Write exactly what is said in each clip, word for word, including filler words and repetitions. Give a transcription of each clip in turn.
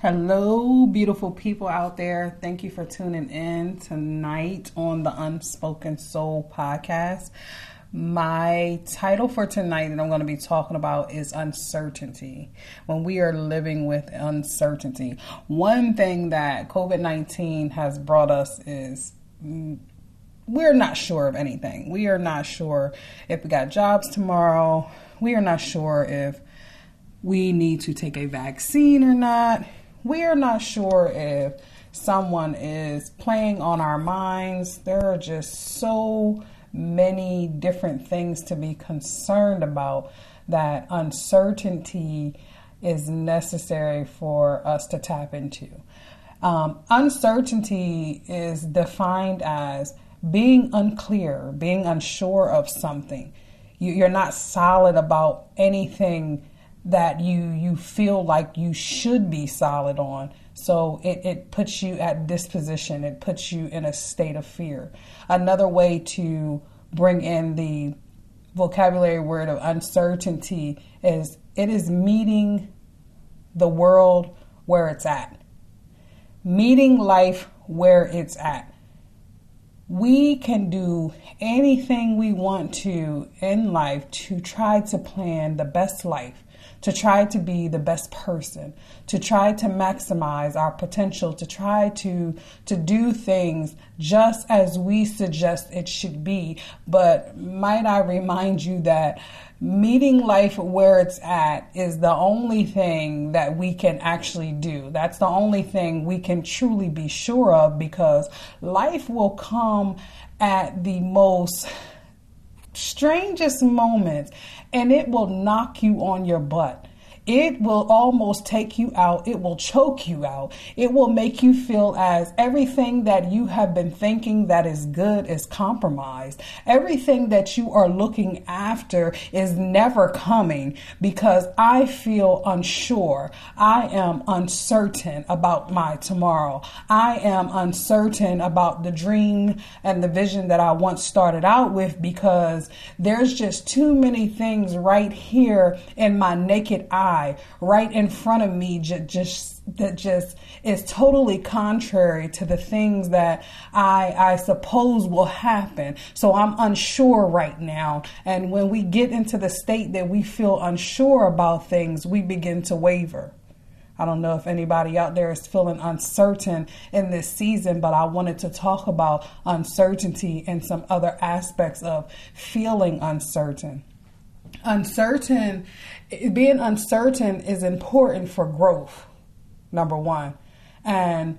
Hello, beautiful people out there. Thank you for tuning in tonight on the Unspoken Soul Podcast. My title for tonight that I'm going to be talking about is uncertainty. When we are living with uncertainty, one thing that COVID nineteen has brought us is we're not sure of anything. We are not sure if we got jobs tomorrow. We are not sure if we need to take a vaccine or not. We are not sure if someone is playing on our minds. There are just so many different things to be concerned about that uncertainty is necessary for us to tap into. Um, uncertainty is defined as being unclear, being unsure of something. You, you're not solid about anything that you you feel like you should be solid on. So it, it puts you at this position. It puts you in a state of fear. Another way to bring in the vocabulary word of uncertainty is it is meeting the world where it's at. Meeting life where it's at. We can do anything we want to in life to try to plan the best life, to try to be the best person, to try to maximize our potential, to try to, to do things just as we suggest it should be. But might I remind you that meeting life where it's at is the only thing that we can actually do. That's the only thing we can truly be sure of, because life will come at the most strangest moments and it will knock you on your butt. It will almost take you out. It will choke you out. It will make you feel as everything that you have been thinking that is good is compromised. Everything that you are looking after is never coming, because I feel unsure. I am uncertain about my tomorrow. I am uncertain about the dream and the vision that I once started out with, because there's just too many things right here in my naked eye, right in front of me, just, just that just is totally contrary to the things that I, I suppose will happen. So I'm unsure right now. And when we get into the state that we feel unsure about things, we begin to waver. I don't know if anybody out there is feeling uncertain in this season, but I wanted to talk about uncertainty and some other aspects of feeling uncertain. Uncertain, being uncertain is important for growth, number one. And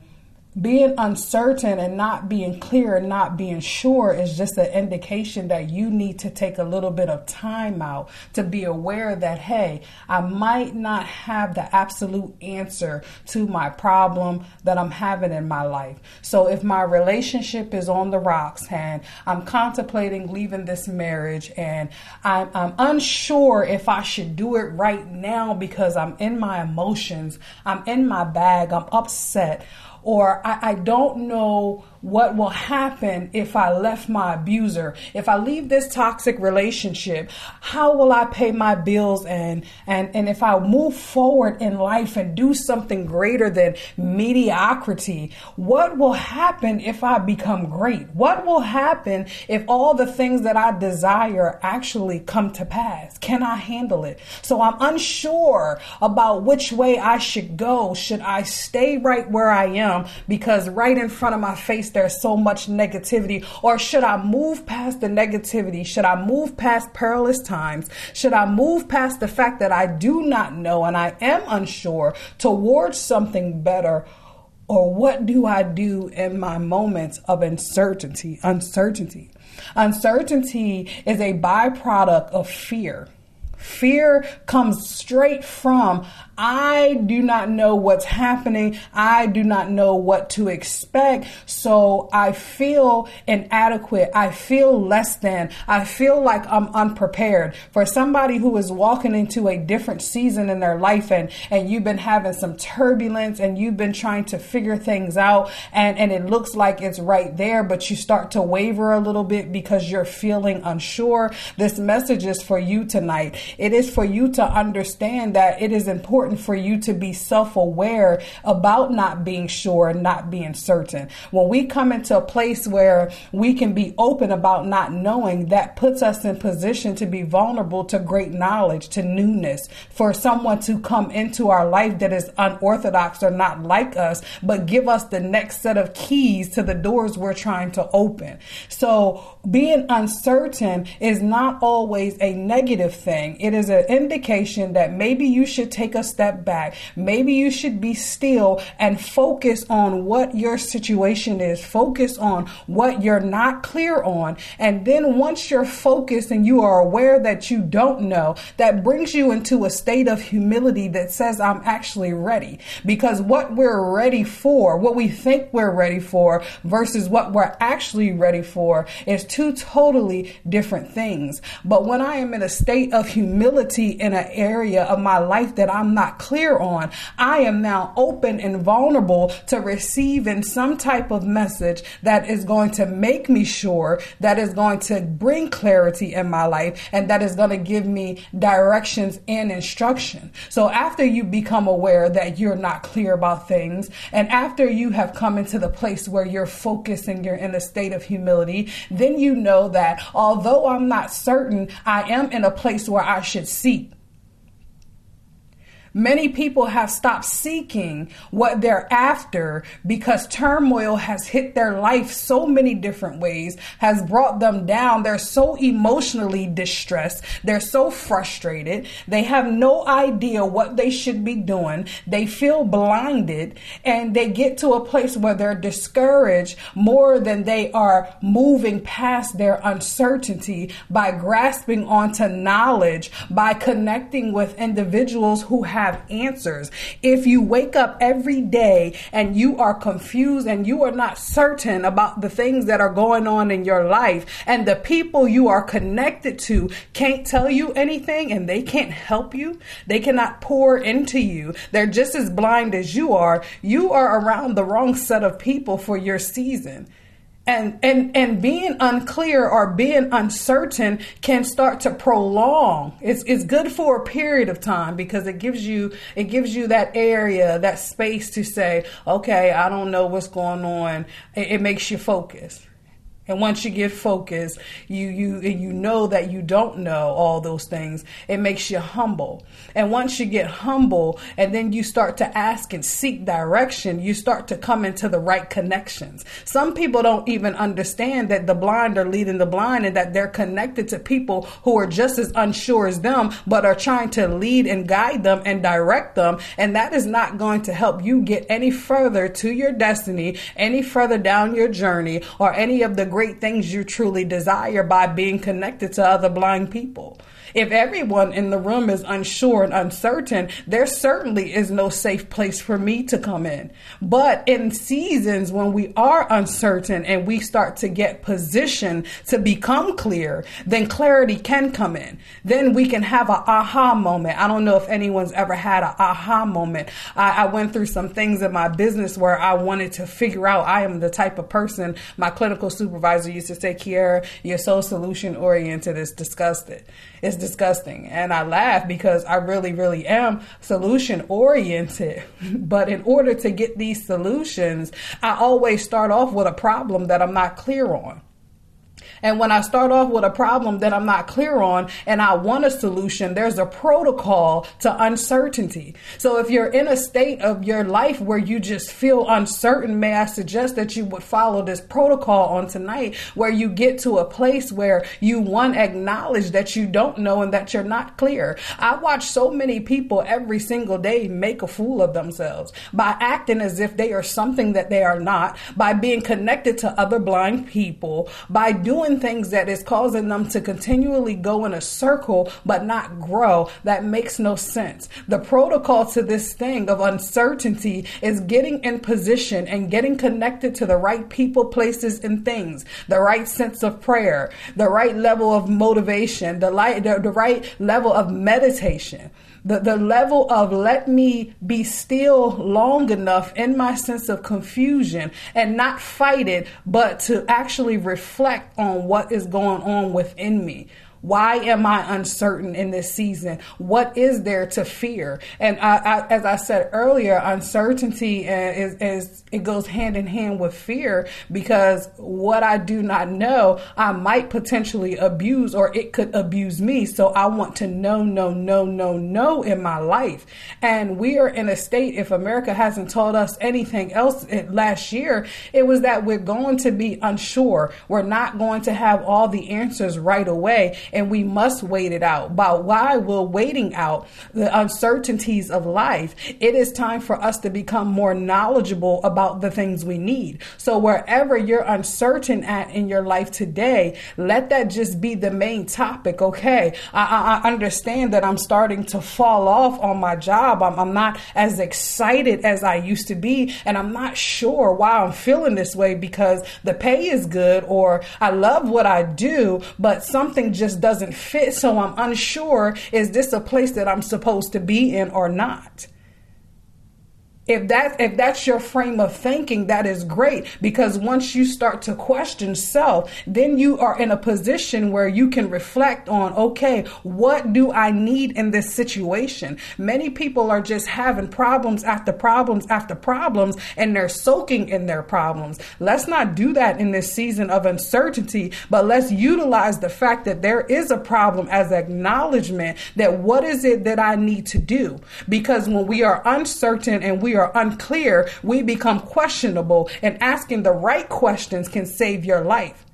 being uncertain and not being clear and not being sure is just an indication that you need to take a little bit of time out to be aware that, hey, I might not have the absolute answer to my problem that I'm having in my life. So if my relationship is on the rocks and I'm contemplating leaving this marriage and I'm, I'm unsure if I should do it right now because I'm in my emotions, I'm in my bag, I'm upset, or I, I don't know what will happen if I left my abuser. If I leave this toxic relationship, how will I pay my bills? And, and, and if I move forward in life and do something greater than mediocrity, what will happen if I become great? What will happen if all the things that I desire actually come to pass? Can I handle it? So I'm unsure about which way I should go. Should I stay right where I am, because right in front of my face there's so much negativity? Or should I move past the negativity? Should I move past perilous times? Should I move past the fact that I do not know and I am unsure towards something better? Or what do I do in my moments of uncertainty? Uncertainty. Uncertainty is a byproduct of fear. Fear comes straight from, I do not know what's happening. I do not know what to expect. So I feel inadequate. I feel less than. I feel like I'm unprepared. For somebody who is walking into a different season in their life and, and you've been having some turbulence and you've been trying to figure things out and, and it looks like it's right there, but you start to waver a little bit because you're feeling unsure. This message is for you tonight. It is for you to understand that it is important for you to be self-aware about not being sure and not being certain. When we come into a place where we can be open about not knowing, that puts us in position to be vulnerable to great knowledge, to newness, for someone to come into our life that is unorthodox or not like us, but give us the next set of keys to the doors we're trying to open. So being uncertain is not always a negative thing. It is an indication that maybe you should take a step back. Maybe you should be still and focus on what your situation is. Focus on what you're not clear on. And then once you're focused and you are aware that you don't know, that brings you into a state of humility that says, I'm actually ready. Because what we're ready for, what we think we're ready for versus what we're actually ready for is two totally different things. But when I am in a state of humility in an area of my life that I'm not clear on, I am now open and vulnerable to receiving some type of message that is going to make me sure, that is going to bring clarity in my life, and that is going to give me directions and instruction. So after you become aware that you're not clear about things, and after you have come into the place where you're focused and you're in a state of humility, then you know that although I'm not certain, I am in a place where I should seek. Many people have stopped seeking what they're after because turmoil has hit their life so many different ways, has brought them down. They're so emotionally distressed. They're so frustrated. They have no idea what they should be doing. They feel blinded, and they get to a place where they're discouraged more than they are moving past their uncertainty by grasping onto knowledge, by connecting with individuals who have have answers. If you wake up every day and you are confused and you are not certain about the things that are going on in your life, and the people you are connected to can't tell you anything and they can't help you, they cannot pour into you, they're just as blind as you are, you are around the wrong set of people for your season. And, and and being unclear or being uncertain can start to prolong. It's it's good for a period of time because it gives you it gives you that area, that space to say, okay, I don't know what's going on. It, it makes you focus. And once you get focused, you you you know that you don't know all those things. It makes you humble. And once you get humble, and then you start to ask and seek direction, you start to come into the right connections. Some people don't even understand that the blind are leading the blind and that they're connected to people who are just as unsure as them, but are trying to lead and guide them and direct them. And that is not going to help you get any further to your destiny, any further down your journey, or any of the great great things you truly desire by being connected to other blind people. If everyone in the room is unsure and uncertain, there certainly is no safe place for me to come in. But in seasons when we are uncertain and we start to get positioned to become clear, then clarity can come in. Then we can have an aha moment. I don't know if anyone's ever had an aha moment. I, I went through some things in my business where I wanted to figure out I am the type of person, my clinical supervisor used to say, Kiara, you're so solution oriented, it's disgusting. It's disgusting. And I laugh because I really, really am solution oriented. But in order to get these solutions, I always start off with a problem that I'm not clear on. And when I start off with a problem that I'm not clear on and I want a solution, there's a protocol to uncertainty. So if you're in a state of your life where you just feel uncertain, may I suggest that you would follow this protocol on tonight, where you get to a place where you, one, acknowledge that you don't know and that you're not clear. I watch so many people every single day make a fool of themselves by acting as if they are something that they are not, by being connected to other blind people, by doing things that is causing them to continually go in a circle but not grow. That makes no sense. The protocol to this thing of uncertainty is getting in position and getting connected to the right people, places, and things, the right sense of prayer, the right level of motivation, the, light, the, the right level of meditation. The, the level of let me be still long enough in my sense of confusion and not fight it, but to actually reflect on what is going on within me. Why am I uncertain in this season? What is there to fear? And I, I, as I said earlier, uncertainty is, is it goes hand in hand with fear, because what I do not know, I might potentially abuse, or it could abuse me. So I want to know, no, no, no, no in my life. And we are in a state, if America hasn't taught us anything else last year, it was that we're going to be unsure. We're not going to have all the answers right away. And we must wait it out. But while we're waiting out the uncertainties of life, it is time for us to become more knowledgeable about the things we need. So wherever you're uncertain at in your life today, let that just be the main topic. Okay, I, I understand that I'm starting to fall off on my job. I'm, I'm not as excited as I used to be. And I'm not sure why I'm feeling this way, because the pay is good, or I love what I do, but something just doesn't fit. So I'm unsure, is this a place that I'm supposed to be in or not? If that, if that's your frame of thinking, that is great, because once you start to question self, then you are in a position where you can reflect on, okay, what do I need in this situation? Many people are just having problems after problems after problems, and they're soaking in their problems. Let's not do that in this season of uncertainty, but let's utilize the fact that there is a problem as acknowledgement that what is it that I need to do? Because when we are uncertain and we are are unclear, we become questionable, and asking the right questions can save your life.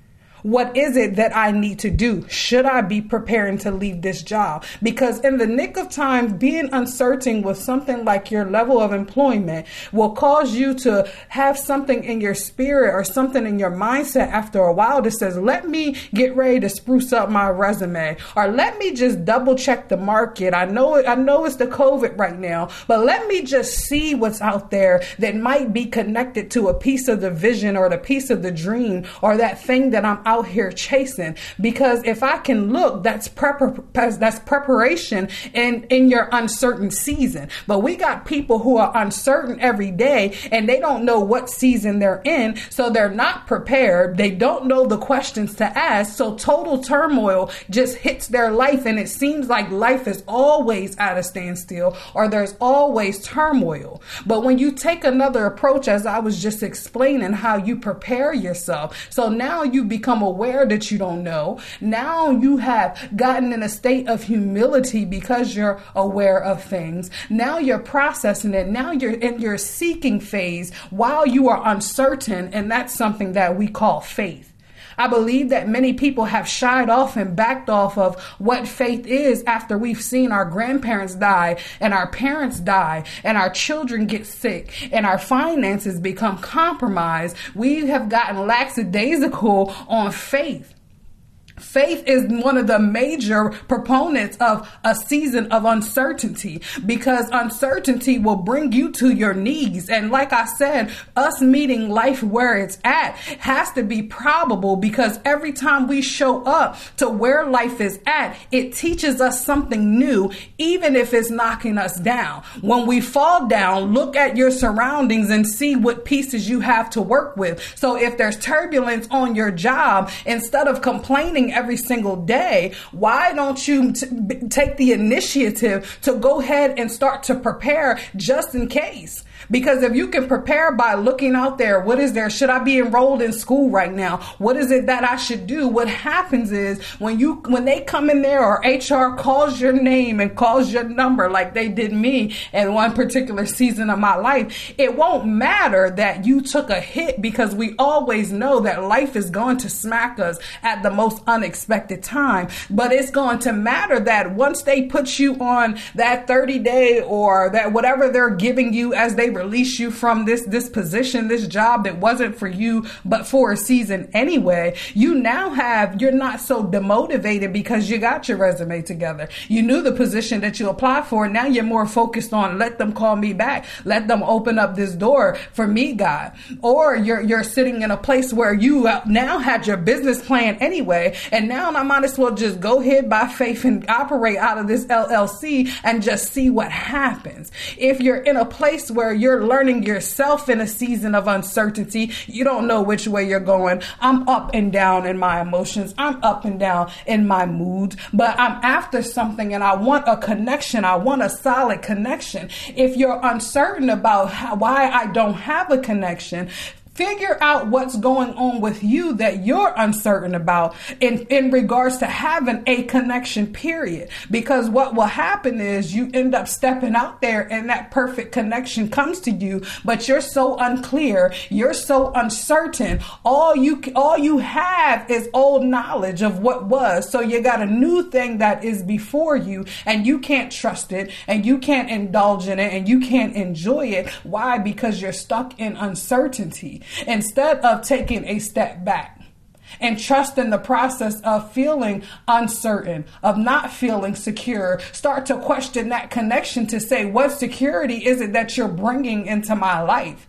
What is it that I need to do? Should I be preparing to leave this job? Because in the nick of time, being uncertain with something like your level of employment will cause you to have something in your spirit or something in your mindset after a while that says, let me get ready to spruce up my resume, or let me just double check the market. I know it, I know it's the COVID right now, but let me just see what's out there that might be connected to a piece of the vision or the piece of the dream or that thing that I'm out here chasing. Because if I can look, that's prep that's preparation in, in your uncertain season. But we got people who are uncertain every day, and they don't know what season they're in, so they're not prepared. They don't know the questions to ask, so total turmoil just hits their life, and it seems like life is always at a standstill, or there's always turmoil. But when you take another approach, as I was just explaining, how you prepare yourself, so now you become aware that you don't know. Now you have gotten in a state of humility because you're aware of things. Now you're processing it. Now you're in your seeking phase while you are uncertain. And that's something that we call faith. I believe that many people have shied off and backed off of what faith is after we've seen our grandparents die, and our parents die, and our children get sick, and our finances become compromised. We have gotten lackadaisical on faith. Faith is one of the major proponents of a season of uncertainty, because uncertainty will bring you to your knees. And like I said, us meeting life where it's at has to be probable, because every time we show up to where life is at, it teaches us something new, even if it's knocking us down. When we fall down, look at your surroundings and see what pieces you have to work with. So if there's turbulence on your job, instead of complaining every single day, why don't you t- take the initiative to go ahead and start to prepare just in case? Because if you can prepare by looking out there, what is there? Should I be enrolled in school right now? What is it that I should do? What happens is when you, when they come in there, or H R calls your name and calls your number like they did me in one particular season of my life, it won't matter that you took a hit, because we always know that life is going to smack us at the most unexpected time. But it's going to matter that once they put you on that thirty day or that whatever they're giving you as they release you from this, this position, this job that wasn't for you, but for a season anyway, you now have, you're not so demotivated because you got your resume together. You knew the position that you applied for. Now you're more focused on, let them call me back. Let them open up this door for me, God. Or you're, you're sitting in a place where you now had your business plan anyway, And now I might as well just go ahead by faith and operate out of this L L C and just see what happens. If you're in a place where you're learning yourself in a season of uncertainty, you don't know which way you're going. I'm up and down in my emotions. I'm up and down in my moods, but I'm after something and I want a connection. I want a solid connection. If you're uncertain about how, why I don't have a connection, figure out what's going on with you that you're uncertain about in, in regards to having a connection, period. Because what will happen is you end up stepping out there and that perfect connection comes to you, but you're so unclear. You're so uncertain. All you, all you have is old knowledge of what was. So you got a new thing that is before you and you can't trust it and you can't indulge in it and you can't enjoy it. Why? Because you're stuck in uncertainty. Instead of taking a step back and trusting the process of feeling uncertain, of not feeling secure, start to question that connection to say, what security is it that you're bringing into my life?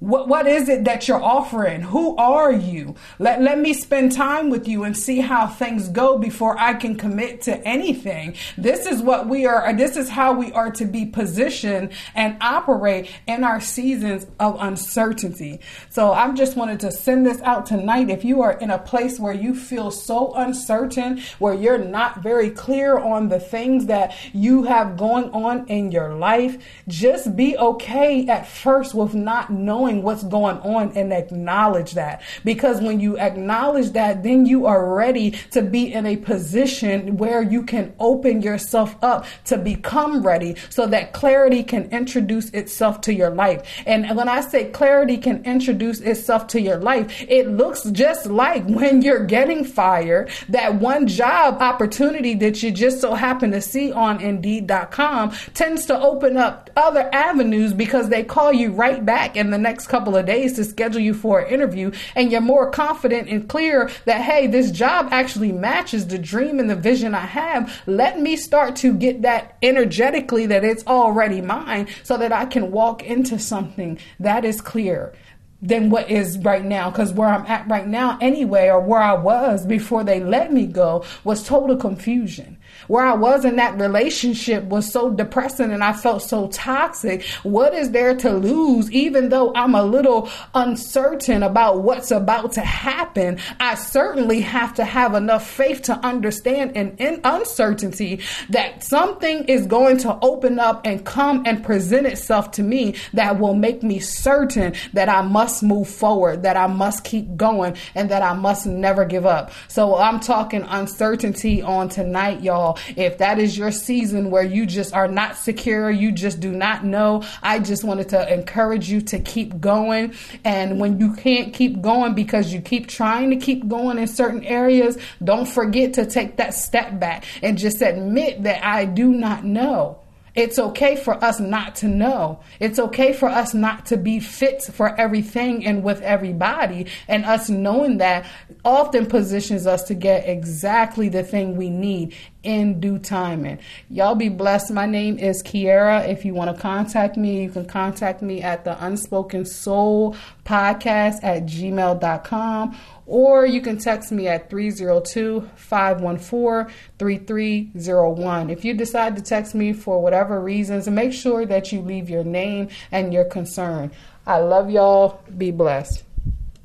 What, what is it that you're offering? Who are you? Let, let me spend time with you and see how things go before I can commit to anything. This is what we are. This is how we are to be positioned and operate in our seasons of uncertainty. So I just wanted to send this out tonight. If you are in a place where you feel so uncertain, where you're not very clear on the things that you have going on in your life, just be okay at first with not knowing what's going on and acknowledge that, because when you acknowledge that, then you are ready to be in a position where you can open yourself up to become ready so that clarity can introduce itself to your life. And when I say clarity can introduce itself to your life, it looks just like when you're getting fired, that one job opportunity that you just so happen to see on Indeed dot com tends to open up other avenues because they call you right back in the next couple of days to schedule you for an interview, and you're more confident and clear that, hey, this job actually matches the dream and the vision I have. Let me start to get that energetically that it's already mine so that I can walk into something that is clear than what is right now. Because where I'm at right now anyway, or where I was before they let me go, was total confusion. Where I was in that relationship was so depressing and I felt so toxic. What is there to lose? Even though I'm a little uncertain about what's about to happen, I certainly have to have enough faith to understand and in uncertainty that something is going to open up and come and present itself to me that will make me certain that I must move forward, that I must keep going, and that I must never give up. So I'm talking uncertainty on tonight, y'all. If that is your season where you just are not secure, you just do not know, I just wanted to encourage you to keep going. And when you can't keep going because you keep trying to keep going in certain areas, don't forget to take that step back and just admit that I do not know. It's okay for us not to know. It's okay for us not to be fit for everything and with everybody. And us knowing that often positions us to get exactly the thing we need in due time. And y'all be blessed. My name is Kiara. If you want to contact me, you can contact me at the Unspoken Soul Podcast at gmail dot com. Or you can text me at three zero two, five one four, three three zero one. If you decide to text me for whatever reasons, make sure that you leave your name and your concern. I love y'all. Be blessed.